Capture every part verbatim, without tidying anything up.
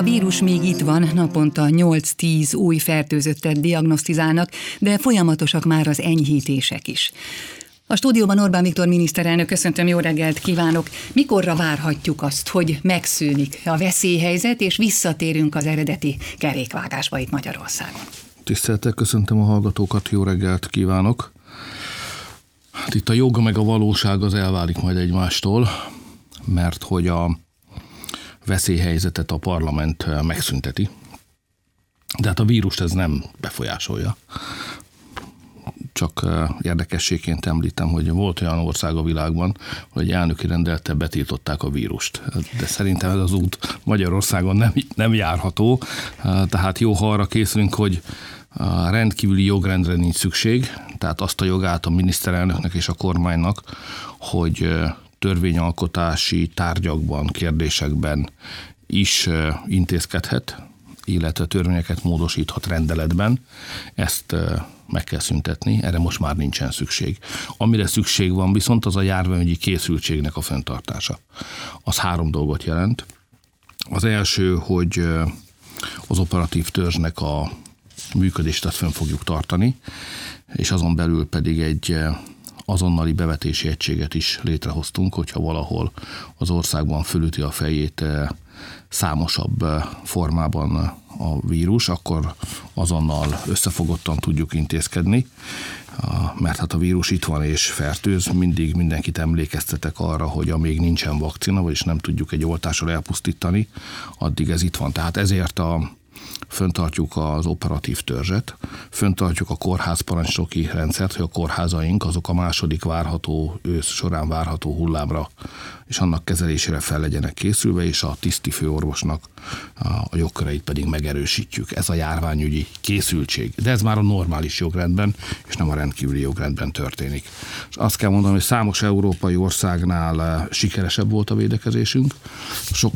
A vírus még itt van, naponta nyolc-tíz új fertőzöttet diagnosztizálnak, de folyamatosak már az enyhítések is. A stúdióban Orbán Viktor miniszterelnök, köszöntöm, jó reggelt kívánok! Mikorra várhatjuk azt, hogy megszűnik a veszélyhelyzet, és visszatérünk az eredeti kerékvágásba itt Magyarországon? Tisztelettel köszöntöm a hallgatókat, jó reggelt kívánok! Hát itt a jog meg a valóság az elválik majd egymástól, mert hogy a veszélyhelyzetet a parlament megszünteti, de hát a vírust ez nem befolyásolja. Csak érdekességként említem, hogy volt olyan ország a világban, hogy egy elnöki rendelettel betiltották a vírust. De szerintem ez az út Magyarországon nem, nem járható, tehát jó, ha arra készülünk, hogy a rendkívüli jogrendre nincs szükség, tehát azt a jogát a miniszterelnöknek és a kormánynak, hogy törvényalkotási tárgyakban, kérdésekben is intézkedhet, illetve törvényeket módosíthat rendeletben, ezt meg kell szüntetni, erre most már nincsen szükség. Amire szükség van viszont, az a járványügyi készültségnek a fenntartása. Az három dolgot jelent. Az első, hogy az operatív törzsnek a működést azt fönn fogjuk tartani, és azon belül pedig egy azonnali bevetési egységet is létrehoztunk, hogyha valahol az országban fölüti a fejét számosabb formában a vírus, akkor azonnal összefogottan tudjuk intézkedni, mert hát a vírus itt van és fertőz, mindig mindenkit emlékeztetek arra, hogy amíg nincsen vakcina, vagyis nem tudjuk egy oltással elpusztítani, addig ez itt van. Tehát ezért a föntartjuk az operatív törzset, föntartjuk a kórházparancsnoki rendszert, hogy a kórházaink azok a második várható ősz során várható hullámra és annak kezelésére fel legyenek készülve, és a tiszti főorvosnak a jogköreit pedig megerősítjük. Ez a járványügyi készültség. De ez már a normális jogrendben, és nem a rendkívüli jogrendben történik. És azt kell mondanom, hogy számos európai országnál sikeresebb volt a védekezésünk. Sok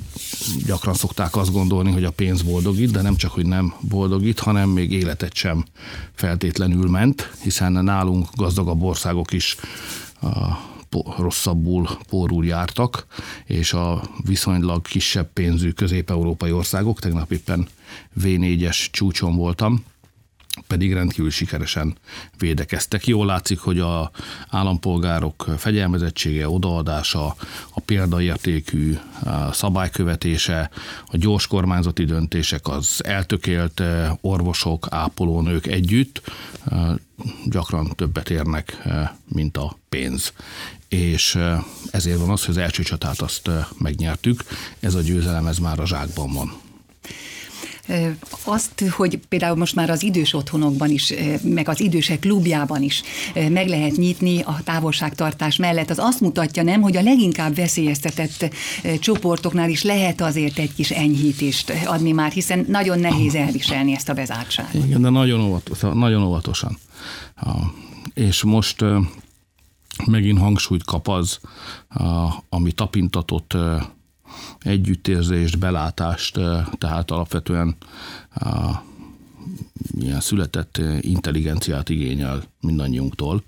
gyakran szokták azt gondolni, hogy a pénz boldogít, de nem csak, hogy nem boldogít, hanem még életet sem feltétlenül ment, hiszen nálunk gazdagabb országok is rosszabbul, pórul jártak, és a viszonylag kisebb pénzű közép-európai országok, tegnap éppen vé négyes csúcson voltam, pedig rendkívül sikeresen védekeztek. Jól látszik, hogy az állampolgárok fegyelmezettsége, odaadása, a példaértékű szabálykövetése, a gyors kormányzati döntések, az eltökélt orvosok, ápolónők együtt gyakran többet érnek, mint a pénz. És ezért van az, hogy az első csatát azt megnyertük, ez a győzelem, ez már a zsákban van. Azt, hogy például most már az idős otthonokban is, meg az idősek klubjában is meg lehet nyitni a távolságtartás mellett, az azt mutatja, nem, hogy a leginkább veszélyeztetett csoportoknál is lehet azért egy kis enyhítést adni már, hiszen nagyon nehéz elviselni ezt a bezártságot. Igen, de nagyon, óvatos, nagyon óvatosan. És most megint hangsúlyt kap az, ami tapintatott együttérzést, belátást, tehát alapvetően a, ilyen született intelligenciát igényel mindannyiunktól,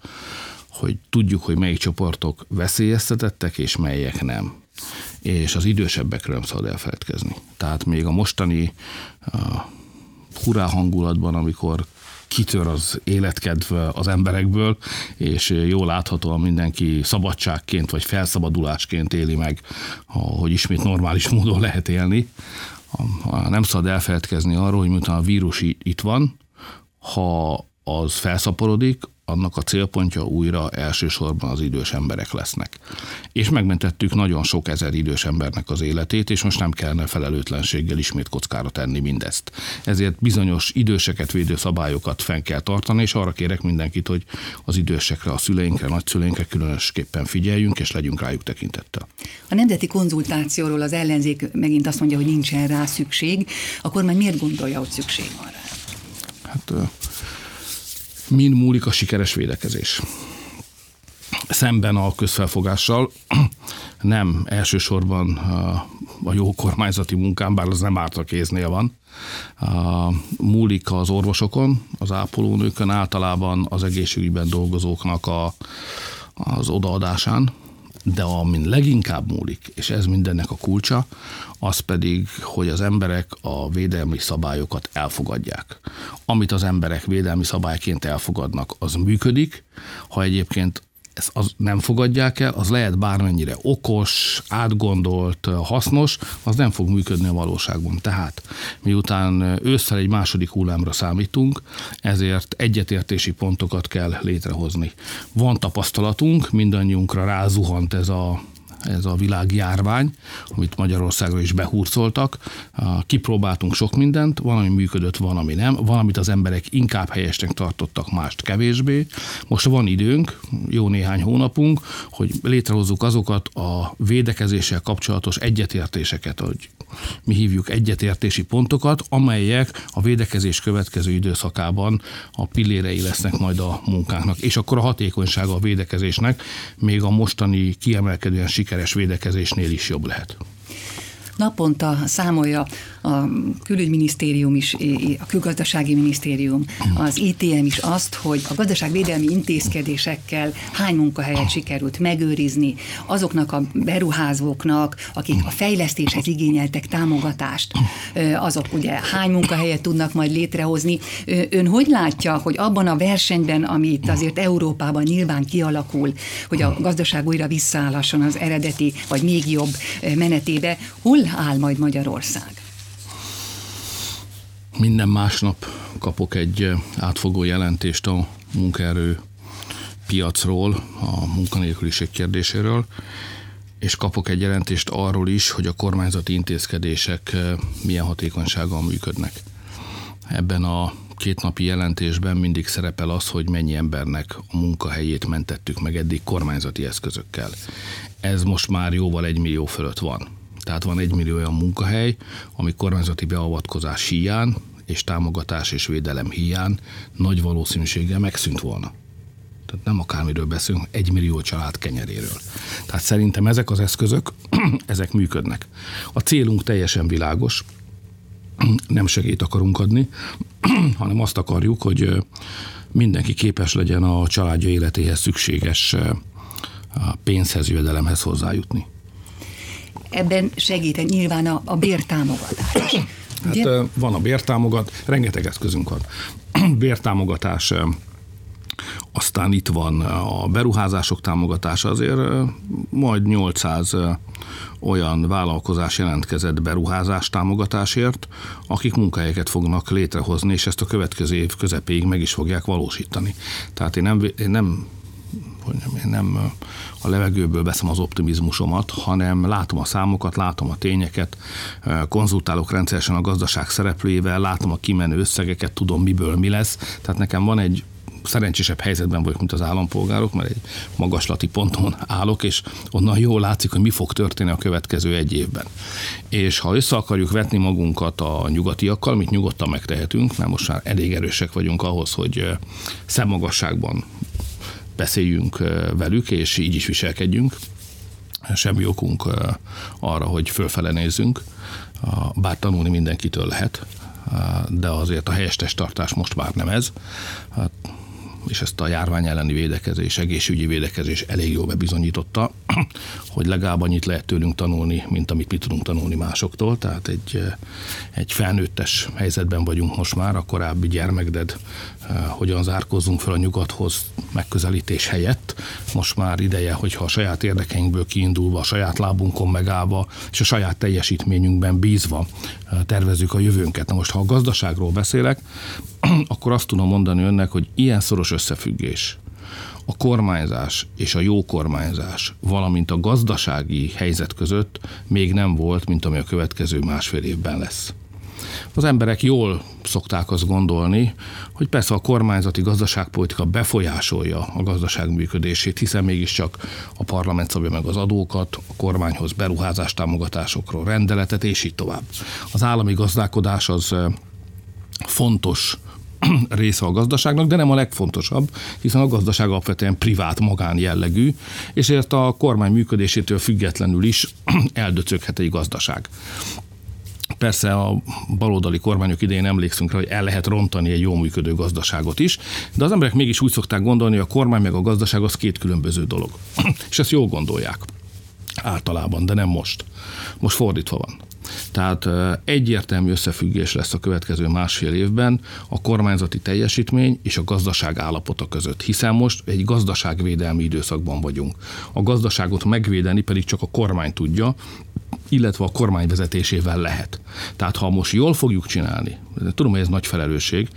hogy tudjuk, hogy melyik csoportok veszélyeztetettek, és melyek nem. És az idősebbekről nem szabad elfeledkezni. Tehát még a mostani a, hurrá hangulatban, amikor kitör az életkedv az emberekből, és jól láthatóan mindenki szabadságként vagy felszabadulásként éli meg, hogy ismét normális módon lehet élni. Nem szabad elfeledkezni arról, hogy miután a vírus itt van, ha az felszaporodik, annak a célpontja újra elsősorban az idős emberek lesznek. És megmentettük nagyon sok ezer idős embernek az életét, és most nem kellene felelőtlenséggel ismét kockára tenni mindezt. Ezért bizonyos időseket védő szabályokat fenn kell tartani, és arra kérek mindenkit, hogy az idősekre, a szüleinkre, nagyszüleinkre különösképpen figyeljünk, és legyünk rájuk tekintettel. A nemzeti konzultációról az ellenzék megint azt mondja, hogy nincsen rá szükség, a kormány miért gondolja, hogy szükség van rá? Hát... Min múlik a sikeres védekezés? Szemben a közfelfogással, nem elsősorban a jó kormányzati munkán, bár az nem árt a kéznél van, múlik az orvosokon, az ápolónőkön, általában az egészségügyben dolgozóknak a, az odaadásán, De amin leginkább múlik, és ez mindennek a kulcsa, az pedig, hogy az emberek a védelmi szabályokat elfogadják. Amit az emberek védelmi szabályként elfogadnak, az működik. Ha egyébként ezt az nem fogadják el, az lehet bármennyire okos, átgondolt, hasznos, az nem fog működni a valóságban. Tehát miután ősszel egy második hullámra számítunk, ezért egyetértési pontokat kell létrehozni. Van tapasztalatunk, mindannyiunkra rázuhant ez a ez a világjárvány, amit Magyarországra is behurcoltak. Kipróbáltunk sok mindent, van, ami működött, van, ami nem. Van, amit az emberek inkább helyesnek tartottak, mást kevésbé. Most van időnk, jó néhány hónapunk, hogy létrehozzuk azokat a védekezéssel kapcsolatos egyetértéseket, hogy mi hívjuk egyetértési pontokat, amelyek a védekezés következő időszakában a pillérei lesznek majd a munkánknak. És akkor a hatékonysága a védekezésnek még a mostani kiemelkedően sikeres védekezésnél is jobb lehet. Naponta számolja a külügyminisztérium is, a külgazdasági minisztérium, az i té em is azt, hogy a gazdaságvédelmi intézkedésekkel hány munkahelyet sikerült megőrizni azoknak a beruházóknak, akik a fejlesztéshez igényeltek támogatást, azok ugye hány munkahelyet tudnak majd létrehozni. Ön hogy látja, hogy abban a versenyben, amit azért Európában nyilván kialakul, hogy a gazdaság újra visszaállasson az eredeti, vagy még jobb menetébe, hol áll majd Magyarország? Minden másnap kapok egy átfogó jelentést a munkaerő piacról, a munkanélküliség kérdéséről, és kapok egy jelentést arról is, hogy a kormányzati intézkedések milyen hatékonysággal működnek. Ebben a kétnapi jelentésben mindig szerepel az, hogy mennyi embernek a munkahelyét mentettük meg eddig kormányzati eszközökkel. Ez most már jóval egy millió fölött van. Tehát van egy millió olyan munkahely, ami kormányzati beavatkozás hiány és támogatás és védelem hiány nagy valószínűséggel megszűnt volna. Tehát nem akármiről beszélünk, egy millió család kenyeréről. Tehát szerintem ezek az eszközök, ezek működnek. A célunk teljesen világos, nem segít akarunk adni, hanem azt akarjuk, hogy mindenki képes legyen a családja életéhez szükséges pénzhez, jövedelemhez hozzájutni. Ebben segít nyilván a, a bértámogatás. Hát van a bértámogat, rengeteg eszközünk van. Bértámogatás, aztán itt van a beruházások támogatása, azért majd nyolcszáz olyan vállalkozás jelentkezett beruházás támogatásért, akik munkahelyeket fognak létrehozni, és ezt a következő év közepéig meg is fogják valósítani. Tehát én nem... Én nem Én nem a levegőből veszem az optimizmusomat, hanem látom a számokat, látom a tényeket, konzultálok rendszeresen a gazdaság szereplőivel, látom a kimenő összegeket, tudom miből mi lesz. Tehát nekem van egy szerencsésebb helyzetben vagyok, mint az állampolgárok, mert egy magaslati ponton állok, és onnan jól látszik, hogy mi fog történni a következő egy évben. És ha össze akarjuk vetni magunkat a nyugatiakkal, amit nyugodtan megtehetünk, mert most már elég erősek vagyunk ahhoz, hogy szemmagasságban beszéljünk velük, és így is viselkedjünk. Semmi okunk arra, hogy fölfele nézzünk, bár tanulni mindenkitől lehet, de azért a helyes testtartás most már nem ez, és ezt a járvány elleni védekezés, egészségügyi védekezés elég jól bebizonyította, hogy legalább annyit lehet tőlünk tanulni, mint amit mi tudunk tanulni másoktól, tehát egy, egy felnőttes helyzetben vagyunk most már, a korábbi gyermekded, hogyan zárkózzunk fel a nyugathoz megközelítés helyett. Most már ideje, hogyha a saját érdekeinkből kiindulva, a saját lábunkon megállva, és a saját teljesítményünkben bízva tervezzük a jövőnket. Na most, ha a gazdaságról beszélek, akkor azt tudom mondani önnek, hogy ilyen szoros összefüggés, a kormányzás és a jó kormányzás, valamint a gazdasági helyzet között még nem volt, mint ami a következő másfél évben lesz. Az emberek jól szokták azt gondolni, hogy persze a kormányzati gazdaságpolitika befolyásolja a gazdaság működését, hiszen mégiscsak a parlament szabja meg az adókat, a kormányhoz beruházástámogatásokról rendeletet, és így tovább. Az állami gazdálkodás az fontos része a gazdaságnak, de nem a legfontosabb, hiszen a gazdaság alapvetően privát, magán jellegű, és ezért a kormány működésétől függetlenül is eldöcöghet egy gazdaság. Persze a baloldali kormányok idején emlékszünk rá, hogy el lehet rontani egy jól működő gazdaságot is, de az emberek mégis úgy szokták gondolni, hogy a kormány meg a gazdaság az két különböző dolog. És ezt jól gondolják. Általában, de nem most. Most fordítva van. Tehát egyértelmű összefüggés lesz a következő másfél évben a kormányzati teljesítmény és a gazdaság állapota között, hiszen most egy gazdaságvédelmi időszakban vagyunk. A gazdaságot megvédeni pedig csak a kormány tudja, illetve a kormány vezetésével lehet. Tehát ha most jól fogjuk csinálni, tudom, hogy ez nagy felelősség,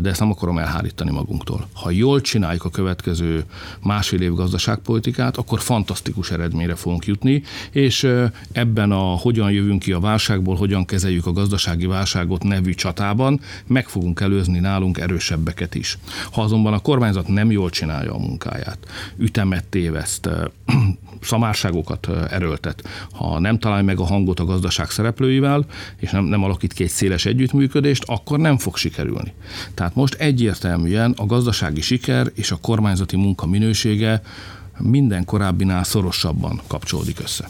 de ezt nem akarom elhárítani magunktól. Ha jól csináljuk a következő másfél év gazdaságpolitikát, akkor fantasztikus eredményre fogunk jutni, és ebben a hogyan jövünk ki a válságból, hogyan kezeljük a gazdasági válságot nevű csatában, meg fogunk előzni nálunk erősebbeket is. Ha azonban a kormányzat nem jól csinálja a munkáját, ütemet téveszt, szamárságokat erőltet, ha nem találja meg a hangot a gazdaság szereplőivel, és nem, nem alakít ki egy széles együttműködést, akkor nem fog sikerülni. Tehát most egyértelműen a gazdasági siker és a kormányzati munka minősége minden korábbinál szorosabban kapcsolódik össze.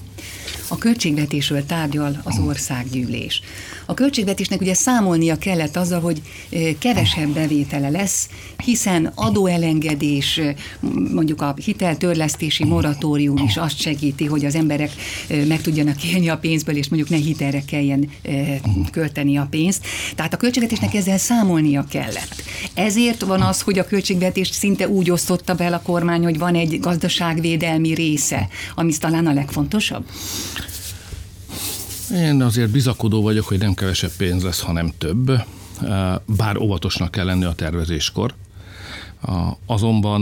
A költségvetésről tárgyal az országgyűlés. A költségvetésnek ugye számolnia kellett azzal, hogy kevesebb bevétele lesz, hiszen adóelengedés, mondjuk a hiteltörlesztési moratórium is azt segíti, hogy az emberek meg tudjanak élni a pénzből, és mondjuk ne hitelre kelljen költeni a pénzt. Tehát a költségvetésnek ezzel számolnia kellett. Ezért van az, hogy a költségvetést szinte úgy osztotta be a kormány, hogy van egy gazdaságvédelmi része, ami talán a legfontosabb. Én azért bizakodó vagyok, hogy nem kevesebb pénz lesz, hanem több, bár óvatosnak kell lenni a tervezéskor. Azonban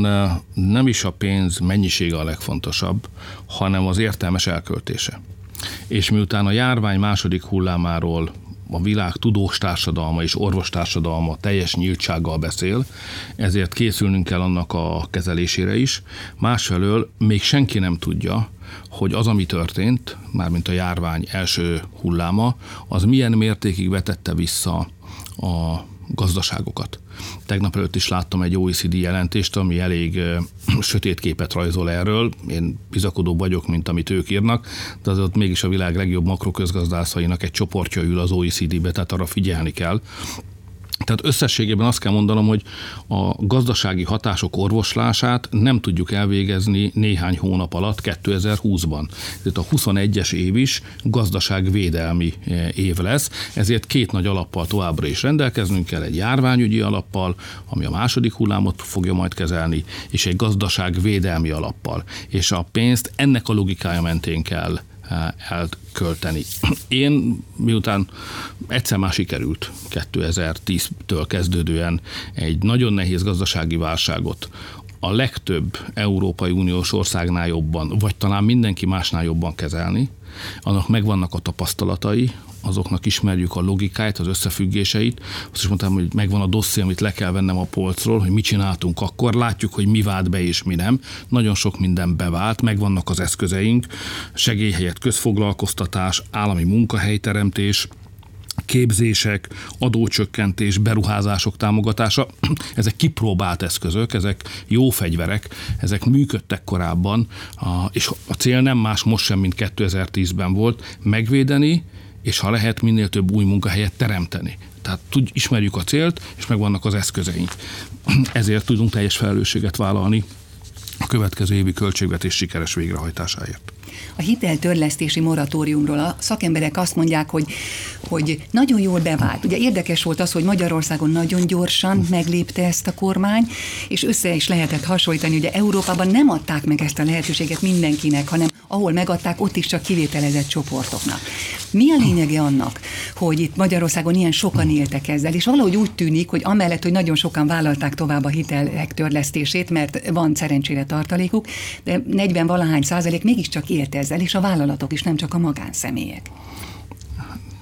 nem is a pénz mennyisége a legfontosabb, hanem az értelmes elköltése. És miután a járvány második hullámáról a világ tudós társadalma és orvostársadalma teljes nyíltsággal beszél, ezért készülnünk kell annak a kezelésére is. Másfelől még senki nem tudja, hogy az, ami történt, mármint a járvány első hulláma, az milyen mértékig vetette vissza a gazdaságokat. Tegnap előtt is láttam egy o e cé dé jelentést, ami elég ö, sötét képet rajzol erről. Én bizakodóbb vagyok, mint amit ők írnak, de az ott mégis a világ legjobb makroközgazdászainak egy csoportja ül az o e cé débe, tehát arra figyelni kell. Tehát összességében azt kell mondanom, hogy a gazdasági hatások orvoslását nem tudjuk elvégezni néhány hónap alatt kétezer-húszban. Tehát a huszonegyes év is gazdaságvédelmi év lesz, ezért két nagy alappal továbbra is rendelkeznünk kell, egy járványügyi alappal, ami a második hullámot fogja majd kezelni, és egy gazdaságvédelmi alappal. És a pénzt ennek a logikája mentén kell elkölteni. Én miután egyszer már sikerült kétezer-tíztől kezdődően egy nagyon nehéz gazdasági válságot a legtöbb Európai Uniós országnál jobban, vagy talán mindenki másnál jobban kezelni, annak megvannak a tapasztalatai, azoknak ismerjük a logikáját, az összefüggéseit. Azt is mondtam, hogy megvan a dosszé, amit le kell vennem a polcról, hogy mit csináltunk akkor, látjuk, hogy mi vált be és mi nem. Nagyon sok minden bevált, megvannak az eszközeink, segély helyett közfoglalkoztatás, állami munkahelyteremtés, képzések, adócsökkentés, beruházások támogatása, ezek kipróbált eszközök, ezek jó fegyverek, ezek működtek korábban, és a cél nem más most sem, mint kétezer-tízben volt, megvédeni, és ha lehet, minél több új munkahelyet teremteni. Tehát tud, ismerjük a célt, és megvannak az eszközeink. Ezért tudunk teljes felelősséget vállalni a következő évi költségvetés sikeres végrehajtásáért. A hiteltörlesztési moratóriumról a szakemberek azt mondják, hogy, hogy nagyon jól bevált. Ugye érdekes volt az, hogy Magyarországon nagyon gyorsan meglépte ezt a kormány, és össze is lehetett hasonlítani, ugye Európában nem adták meg ezt a lehetőséget mindenkinek, hanem ahol megadták, ott is csak kivételezett csoportoknak. Mi a lényege annak, hogy itt Magyarországon ilyen sokan éltek ezzel, és valahogy úgy tűnik, hogy amellett, hogy nagyon sokan vállalták tovább a hitelek törlesztését, mert van szerencsére tartalékuk, de negyven valahány százalék mégiscsak élt ezzel, és a vállalatok is, nem csak a magánszemélyek.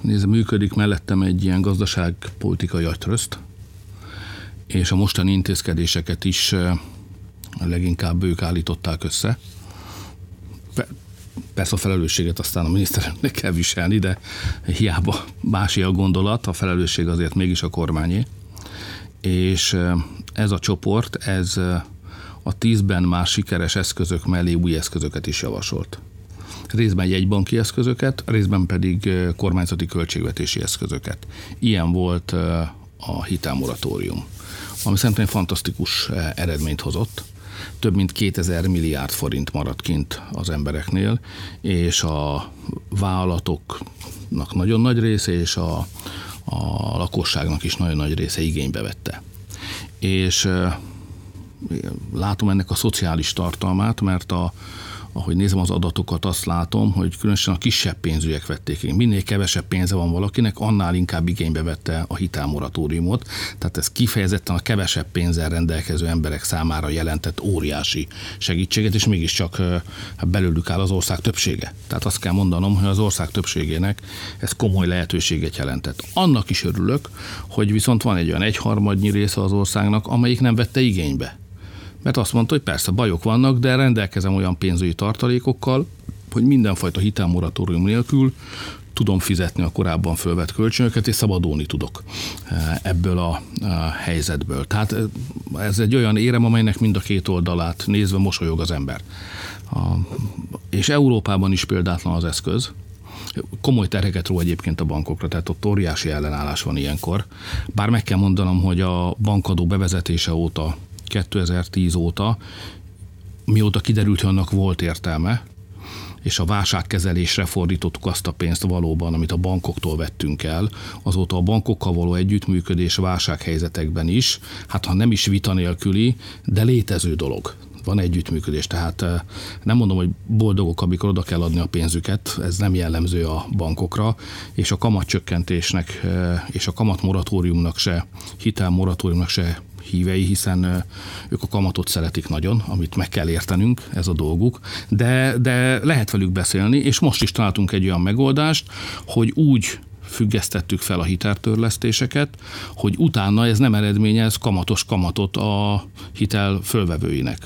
Nézd, működik mellettem egy ilyen gazdaságpolitikai agytrözt, és a mostani intézkedéseket is leginkább ők állították össze. Persze a felelősséget aztán a miniszterelnöknek kell viselni, de hiába másé a gondolat, a felelősség azért mégis a kormányé. És ez a csoport, ez a tízben már sikeres eszközök mellé új eszközöket is javasolt. Részben jegybanki eszközöket, részben pedig kormányzati költségvetési eszközöket. Ilyen volt a hitelmoratórium, ami szerintem fantasztikus eredményt hozott. több mint kétezer milliárd forint maradt kint az embereknél, és a vállalatoknak nagyon nagy része, és a, a lakosságnak is nagyon nagy része igénybe vette. És látom ennek a szociális tartalmát, mert a ahogy nézem az adatokat, azt látom, hogy különösen a kisebb pénzügyek vették igénybe. Minél kevesebb pénze van valakinek, annál inkább igénybe vette a hitelmoratóriumot. Tehát ez kifejezetten a kevesebb pénzzel rendelkező emberek számára jelentett óriási segítséget, és mégiscsak belőlük áll az ország többsége. Tehát azt kell mondanom, hogy az ország többségének ez komoly lehetőséget jelentett. Annak is örülök, hogy viszont van egy olyan egyharmadnyi része az országnak, amelyik nem vette igénybe. Mert azt mondta, hogy persze bajok vannak, de rendelkezem olyan pénzügyi tartalékokkal, hogy mindenfajta hitelmoratórium nélkül tudom fizetni a korábban fölvett kölcsönöket, és szabadulni tudok ebből a helyzetből. Tehát ez egy olyan érem, amelynek mind a két oldalát nézve mosolyog az ember. És Európában is példátlan az eszköz. Komoly terheket ró egyébként a bankokra, tehát ott óriási ellenállás van ilyenkor. Bár meg kell mondanom, hogy a bankadó bevezetése óta, kétezer-tíz óta, mióta kiderült, hogy annak volt értelme, és a válságkezelésre fordítottuk azt a pénzt valóban, amit a bankoktól vettünk el, azóta a bankokkal való együttműködés válsághelyzetekben is, hát ha nem is vita nélküli, de létező dolog. Van együttműködés, tehát nem mondom, hogy boldogok, amikor oda kell adni a pénzüket, ez nem jellemző a bankokra, és a kamatcsökkentésnek és a kamatmoratóriumnak se, hitelmoratóriumnak se hívei, hiszen ők a kamatot szeretik nagyon, amit meg kell értenünk, ez a dolguk, de, de lehet velük beszélni, és most is találtunk egy olyan megoldást, hogy úgy függesztettük fel a hiteltörlesztéseket, hogy utána ez nem eredményez kamatos kamatot a hitel fölvevőinek.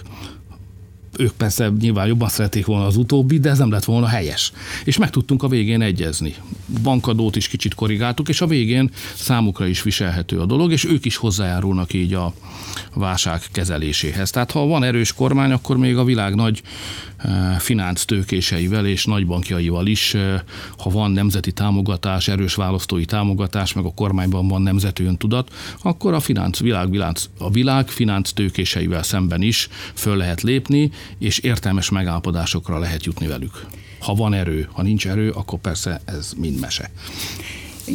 Ők persze nyilván jobban szerették volna az utóbbi, de ez nem lett volna helyes. És meg tudtunk a végén egyezni. Bankadót is kicsit korrigáltuk, és a végén számukra is viselhető a dolog, és ők is hozzájárulnak így a válság kezeléséhez. Tehát ha van erős kormány, akkor még a világ nagy finansztőkéseivel és nagybankjaival is, ha van nemzeti támogatás, erős választói támogatás, meg a kormányban van nemzeti öntudat, akkor a, finansz, világ, világ, a világ finansztőkéseivel szemben is föl lehet lépni, és értelmes megállapodásokra lehet jutni velük. Ha van erő, ha nincs erő, akkor persze ez mind mese.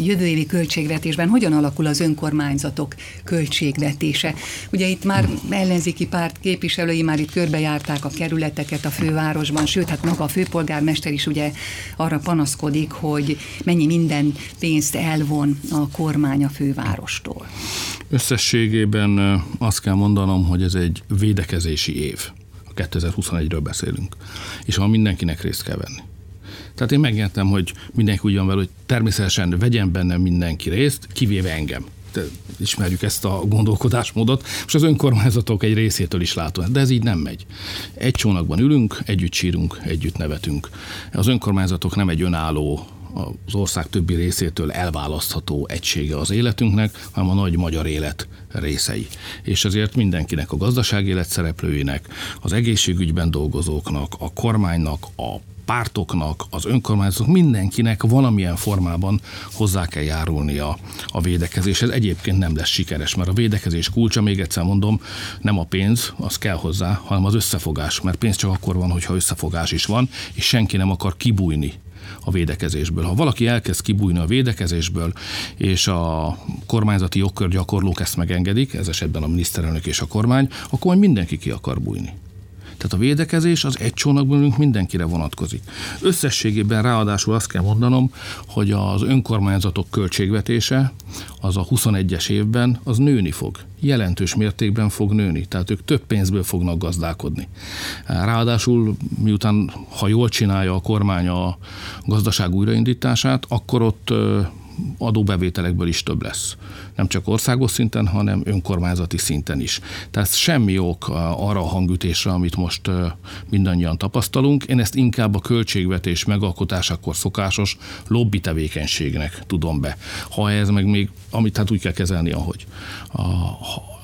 Jövő évi költségvetésben hogyan alakul az önkormányzatok költségvetése? Ugye itt már ellenzéki párt képviselői már itt körbejárták a kerületeket a fővárosban, sőt, hát maga a főpolgármester is ugye arra panaszkodik, hogy mennyi minden pénzt elvon a kormány a fővárostól. Összességében azt kell mondanom, hogy ez egy védekezési év. kétezer-huszonegyről beszélünk, és van mindenkinek részt kell venni. Tehát én megértem, hogy mindenki úgy van vele, hogy természetesen vegyen benne mindenki részt, kivéve engem. Ismerjük ezt a gondolkodásmódot, és az önkormányzatok egy részétől is látom, de ez így nem megy. Egy csónakban ülünk, együtt sírunk, együtt nevetünk. Az önkormányzatok nem egy önálló, az ország többi részétől elválasztható egysége az életünknek, hanem a nagy magyar élet részei. És ezért mindenkinek, a gazdaságélet szereplőinek, az egészségügyben dolgozóknak, a kormánynak, a pártoknak, az önkormányzatok, mindenkinek valamilyen formában hozzá kell járulnia a védekezéshez. Egyébként nem lesz sikeres, mert a védekezés kulcsa, még egyszer mondom, nem a pénz, az kell hozzá, hanem az összefogás, mert pénz csak akkor van, hogyha összefogás is van, és senki nem akar kibújni a védekezésből. Ha valaki elkezd kibújni a védekezésből, és a kormányzati jogkörgyakorlók ezt megengedik, ez esetben a miniszterelnök és a kormány, akkor mindenki ki akar bújni. Tehát a védekezés az egy csónakban mindenkire vonatkozik. Összességében ráadásul azt kell mondanom, hogy az önkormányzatok költségvetése az a huszonegyes évben az nőni fog. Jelentős mértékben fog nőni, tehát ők több pénzből fognak gazdálkodni. Ráadásul miután, ha jól csinálja a kormány a gazdaság újraindítását, akkor ott adóbevételekből is több lesz. Nem csak országos szinten, hanem önkormányzati szinten is. Tehát semmi ok arra a hangütésre, amit most mindannyian tapasztalunk. Én ezt inkább a költségvetés megalkotásakor szokásos lobby tevékenységnek tudom be. Ha ez meg még, amit hát úgy kell kezelni, ahogy. A,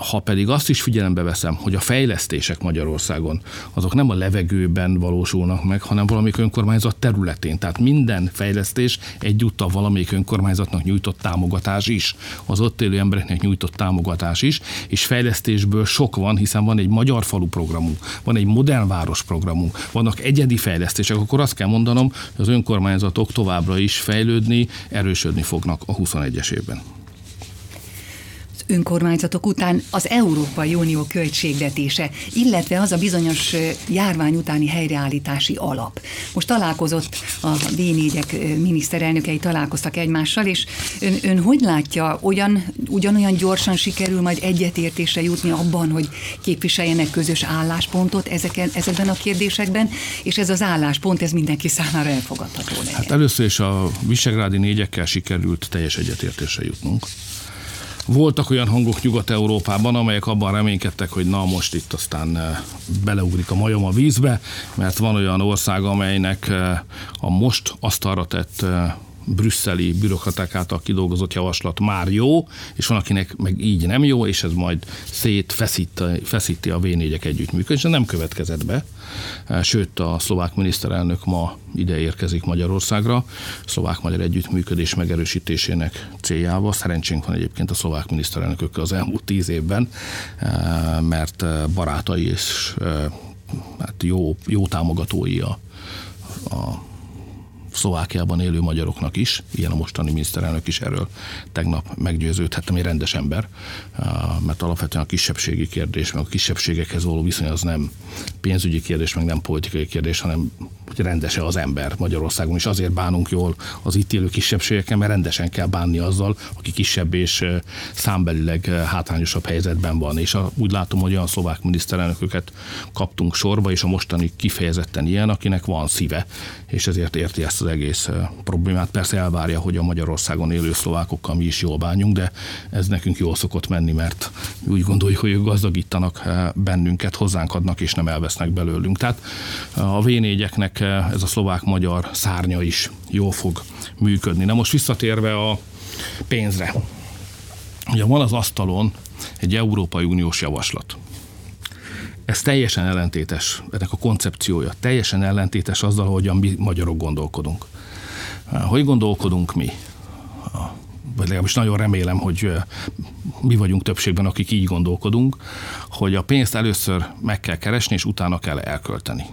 Ha pedig azt is figyelembe veszem, hogy a fejlesztések Magyarországon azok nem a levegőben valósulnak meg, hanem valamelyik önkormányzat területén. Tehát minden fejlesztés egyúttal valamelyik önkormányzatnak nyújtott támogatás is, az ott élő embereknek nyújtott támogatás is, és fejlesztésből sok van, hiszen van egy magyar falu programunk, van egy modern város programunk, vannak egyedi fejlesztések, akkor azt kell mondanom, hogy az önkormányzatok továbbra is fejlődni, erősödni fognak a huszonegyes évben. Önkormányzatok után az Európai Unió költségvetése, illetve az a bizonyos járvány utáni helyreállítási alap. Most találkozott a vé négyek miniszterelnökei, találkoztak egymással, és ön, ön hogy látja, olyan, ugyanolyan gyorsan sikerül majd egyetértésre jutni abban, hogy képviseljenek közös álláspontot ezeken, ezekben a kérdésekben, és ez az álláspont, ez mindenki számára elfogadható legyen? Hát először is a Visegrádi négyekkel sikerült teljes egyetértésre jutnunk. Voltak olyan hangok Nyugat-Európában, amelyek abban reménykedtek, hogy na most itt aztán beleugrik a majom a vízbe, mert van olyan ország, amelynek a most asztalra tett brüsszeli bürokraták által kidolgozott javaslat már jó, és van, akinek meg így nem jó, és ez majd szétfeszíti feszíti a vé négyek együttműködés, de nem következett be. Sőt, a szlovák miniszterelnök ma ide érkezik Magyarországra, szlovák-magyar együttműködés megerősítésének céljával. Szerencsénk van egyébként a szlovák miniszterelnökökkel az elmúlt tíz évben, mert barátai és hát jó, jó támogatói a, a Szlovákiában élő magyaroknak is, ilyen a mostani miniszterelnök is, erről tegnap meggyőződhettem, egy rendes ember, mert alapvetően a kisebbségi kérdés, meg a kisebbségekhez való viszony az nem pénzügyi kérdés, meg nem politikai kérdés, hanem hogy rendese az ember Magyarországon, és azért bánunk jól az itt élő kisebbségekkel, mert rendesen kell bánni azzal, aki kisebb és számbelileg hátrányosabb helyzetben van. És a, úgy látom, hogy olyan szlovák miniszterelnököket kaptunk sorba, és a mostani kifejezetten ilyen, akinek van szíve, és ezért érti ezt az egész problémát. Persze elvárja, hogy a Magyarországon élő szlovákokkal mi is jól bánjunk, de ez nekünk jól szokott menni, mert úgy gondoljuk, hogy ők gazdagítanak bennünket, hozzánk adnak, és nem elvesznek belőlünk. Tehát a vé négyeknek ez a szlovák-magyar szárnya is jól fog működni. Na most visszatérve a pénzre. Ugye van az asztalon egy Európai Uniós javaslat. Ez teljesen ellentétes, ennek a koncepciója teljesen ellentétes azzal, hogyan mi magyarok gondolkodunk. Hogy gondolkodunk mi? Vagy legalábbis nagyon remélem, hogy mi vagyunk többségben, akik így gondolkodunk, hogy a pénzt először meg kell keresni, és utána kell elkölteni.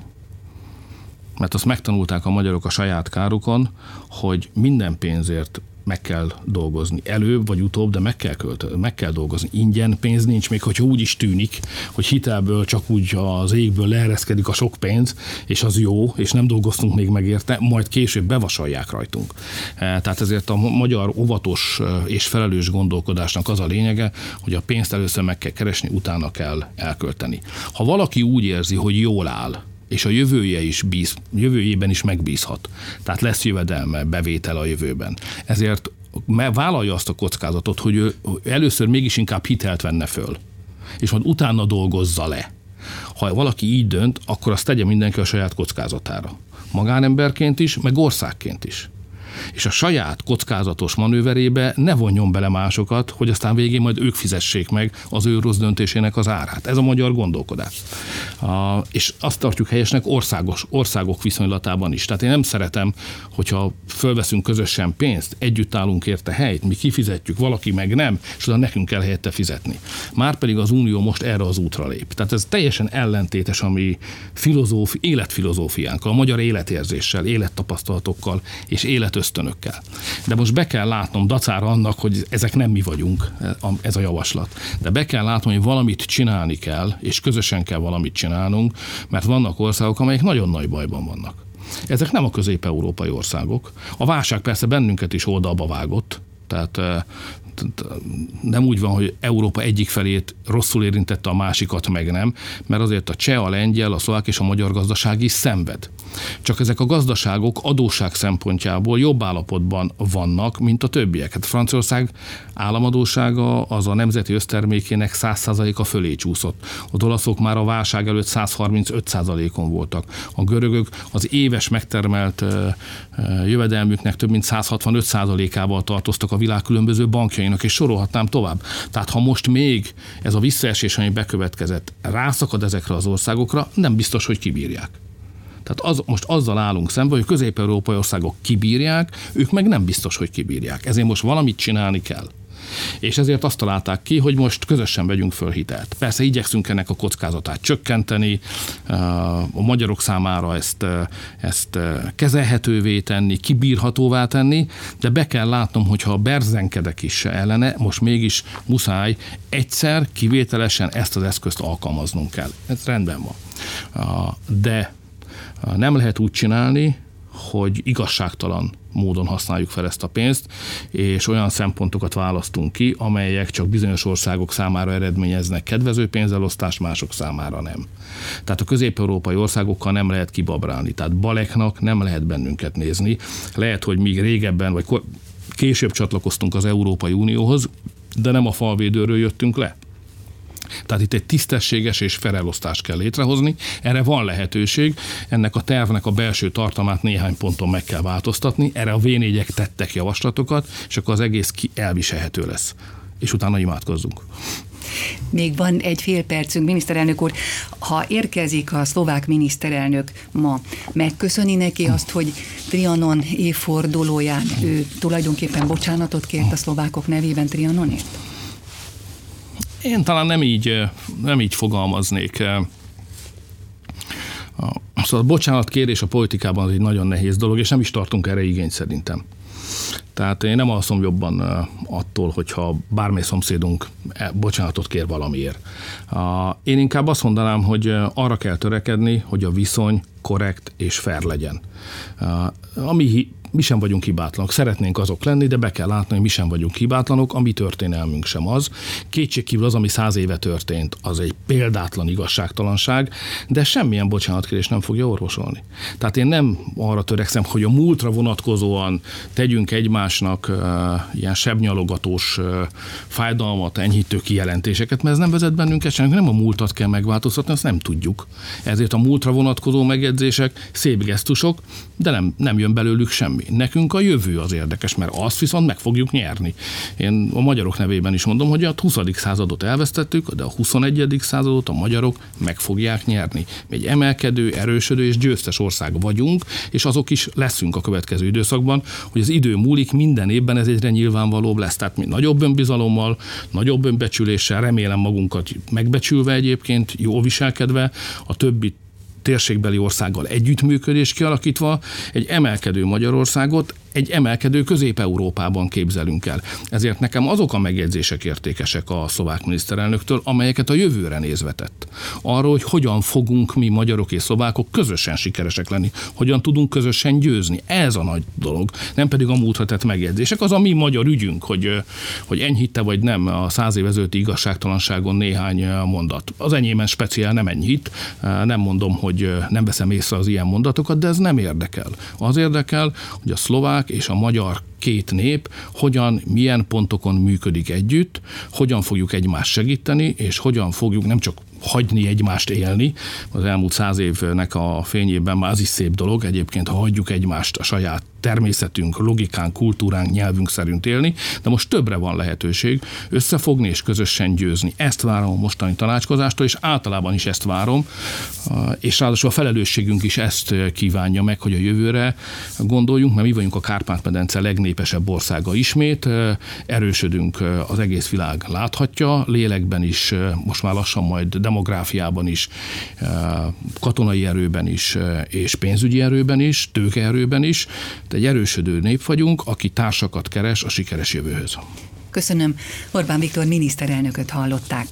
Mert azt megtanulták a magyarok a saját kárukon, hogy minden pénzért meg kell dolgozni. Előbb vagy utóbb, de meg kell, költ, meg kell dolgozni. Ingyen pénz nincs, még hogyha úgy is tűnik, hogy hitelből csak úgy az égből leereszkedik a sok pénz, és az jó, és nem dolgoztunk még meg érte, majd később bevasalják rajtunk. Tehát ezért a magyar óvatos és felelős gondolkodásnak az a lényege, hogy a pénzt először meg kell keresni, utána kell elkölteni. Ha valaki úgy érzi, hogy jól áll, és a jövője is bíz, jövőjében is megbízhat. Tehát lesz jövedelme, bevétel a jövőben. Ezért vállalja azt a kockázatot, hogy ő először mégis inkább hitelt venne föl, és majd utána dolgozza le. Ha valaki így dönt, akkor azt tegye mindenki a saját kockázatára. Magánemberként is, meg országként is. És a saját kockázatos manőverébe ne vonjon bele másokat, hogy aztán végén majd ők fizessék meg az ő rossz döntésének az árát. Ez a magyar gondolkodás. A, és azt tartjuk helyesnek országos, országok viszonylatában is. Tehát én nem szeretem, hogyha fölveszünk közösen pénzt, együtt állunk érte helyt, mi kifizetjük, valaki meg nem, és oda nekünk kell helyette fizetni. Márpedig az Unió most erre az útra lép. Tehát ez teljesen ellentétes a mi filozófi, életfilozófiánkkal, a magyar életérzéssel, élettapasztalatokkal és életösztönökkel. De most be kell látnom dacára annak, hogy ezek nem mi vagyunk, ez a javaslat. De be kell látnom, hogy valamit csinálni kell, és közösen kell valamit csinálnunk, mert vannak országok, amelyek nagyon nagy bajban vannak. Ezek nem a közép-európai országok. A válság persze bennünket is oldalba vágott, tehát nem úgy van, hogy Európa egyik felét rosszul érintette, a másikat meg nem, mert azért a cseh, a lengyel, a szlovák és a magyar gazdaság is szenved. Csak ezek a gazdaságok adósság szempontjából jobb állapotban vannak, mint a többiek. Hát Franciaország államadósága az a nemzeti össztermékének száz százaléka fölé csúszott. Az olaszok már a válság előtt száz harmincöt százalékon voltak. A görögök az éves megtermelt jövedelmüknek több mint száz hatvanöt százalékával tartoztak a világ különböző bankjain. országainak, és sorolhatnám tovább. Tehát ha most még ez a visszaesés, ami bekövetkezett, rászakad ezekre az országokra, nem biztos, hogy kibírják. Tehát az, most azzal állunk szembe, hogy közép-európai országok kibírják, ők meg nem biztos, hogy kibírják. Ezért most valamit csinálni kell. És ezért azt találták ki, hogy most közösen vegyünk föl hitelt. Persze igyekszünk ennek a kockázatát csökkenteni, a magyarok számára ezt, ezt kezelhetővé tenni, kibírhatóvá tenni, de be kell látnom, hogyha berzenkedek is ellene, most mégis muszáj egyszer kivételesen ezt az eszközt alkalmaznunk kell. Ez rendben van. De nem lehet úgy csinálni, hogy igazságtalan módon használjuk fel ezt a pénzt, és olyan szempontokat választunk ki, amelyek csak bizonyos országok számára eredményeznek kedvező pénzelosztást, mások számára nem. Tehát a közép-európai országokkal nem lehet kibabrálni, tehát baleknak nem lehet bennünket nézni. Lehet, hogy még régebben, vagy később csatlakoztunk az Európai Unióhoz, de nem a falvédőről jöttünk le. Tehát itt egy tisztességes és felosztást kell létrehozni, erre van lehetőség, ennek a tervnek a belső tartalmát néhány ponton meg kell változtatni, erre a vé négyek tettek javaslatokat, és akkor az egész ki elviselhető lesz. És utána imádkozzunk. Még van egy fél percünk, miniszterelnök úr. Ha érkezik a szlovák miniszterelnök ma, megköszöni neki azt, hogy Trianon évfordulóján ő tulajdonképpen bocsánatot kért a szlovákok nevében Trianonért? Én talán nem így, nem így fogalmaznék. Szóval bocsánatkérés a politikában az egy nagyon nehéz dolog, és nem is tartunk erre igényt szerintem. Tehát én nem alszom jobban attól, hogyha bármely szomszédunk bocsánatot kér valamiért. Én inkább azt mondanám, hogy arra kell törekedni, hogy a viszony korrekt és fair legyen. Ami Mi sem vagyunk hibátlanok. Szeretnénk azok lenni, de be kell látni, hogy mi sem vagyunk hibátlanok, a mi történelmünk sem az. Kétségkívül az, ami száz éve történt, az egy példátlan igazságtalanság, de semmilyen bocsánatkérés nem fogja orvosolni. Tehát én nem arra törekszem, hogy a múltra vonatkozóan tegyünk egymásnak uh, ilyen sebnyalogatós, uh, fájdalmat enyhítő kijelentéseket, mert ez nem vezet bennünket sem, nem a múltat kell megváltoztatni, azt nem tudjuk. Ezért a múltra vonatkozó megjegyzések szép gesztusok, de nem, nem jön belőlük semmi. Nekünk a jövő az érdekes, mert azt viszont meg fogjuk nyerni. Én a magyarok nevében is mondom, hogy a huszadik századot elvesztettük, de a huszonegyedik századot a magyarok meg fogják nyerni. Egy emelkedő, erősödő és győztes ország vagyunk, és azok is leszünk a következő időszakban, hogy az idő múlik, minden évben ez egyre nyilvánvalóbb lesz. Tehát mi nagyobb önbizalommal, nagyobb önbecsüléssel, remélem magunkat megbecsülve egyébként, jól viselkedve, a többi térségbeli országgal együttműködés kialakítva egy emelkedő Magyarországot egy emelkedő Közép-Európában képzelünk el. Ezért nekem azok a megjegyzések értékesek a szlovák miniszterelnöktől, amelyeket a jövőre nézve tett. Arról, hogy hogyan fogunk mi magyarok és szlovákok közösen sikeresek lenni, hogyan tudunk közösen győzni. Ez a nagy dolog, nem pedig a múltra tett megjegyzések. Az a mi magyar ügyünk, hogy, hogy enyhítte vagy nem a száz év ezelőtti igazságtalanságon néhány mondat. Az enyémen speciál nem enyhít, nem mondom, hogy nem veszem észre az ilyen mondatokat, de ez nem érdekel. Az érdekel, hogy a szlovák és a magyar két nép hogyan, milyen pontokon működik együtt, hogyan fogjuk egymást segíteni, és hogyan fogjuk nem csak hagyni egymást élni. Az elmúlt száz évnek a fényében már az is szép dolog, egyébként, ha hagyjuk egymást a saját természetünk, logikánk, kultúránk, nyelvünk szerint élni, de most többre van lehetőség összefogni és közösen győzni. Ezt várom a mostani tanácskozástól, és általában is ezt várom, és ráadásul a felelősségünk is ezt kívánja meg, hogy a jövőre gondoljunk, mert mi vagyunk a Kárpát-medence legnépesebb országa ismét, erősödünk, az egész világ láthatja, lélekben is, most már lassan majd demográfiában is, katonai erőben is, és pénzügyi erőben is, tőkeerőben is. Egy erősödő nép vagyunk, aki társakat keres a sikeres jövőhöz. Köszönöm. Orbán Viktor miniszterelnököt hallották.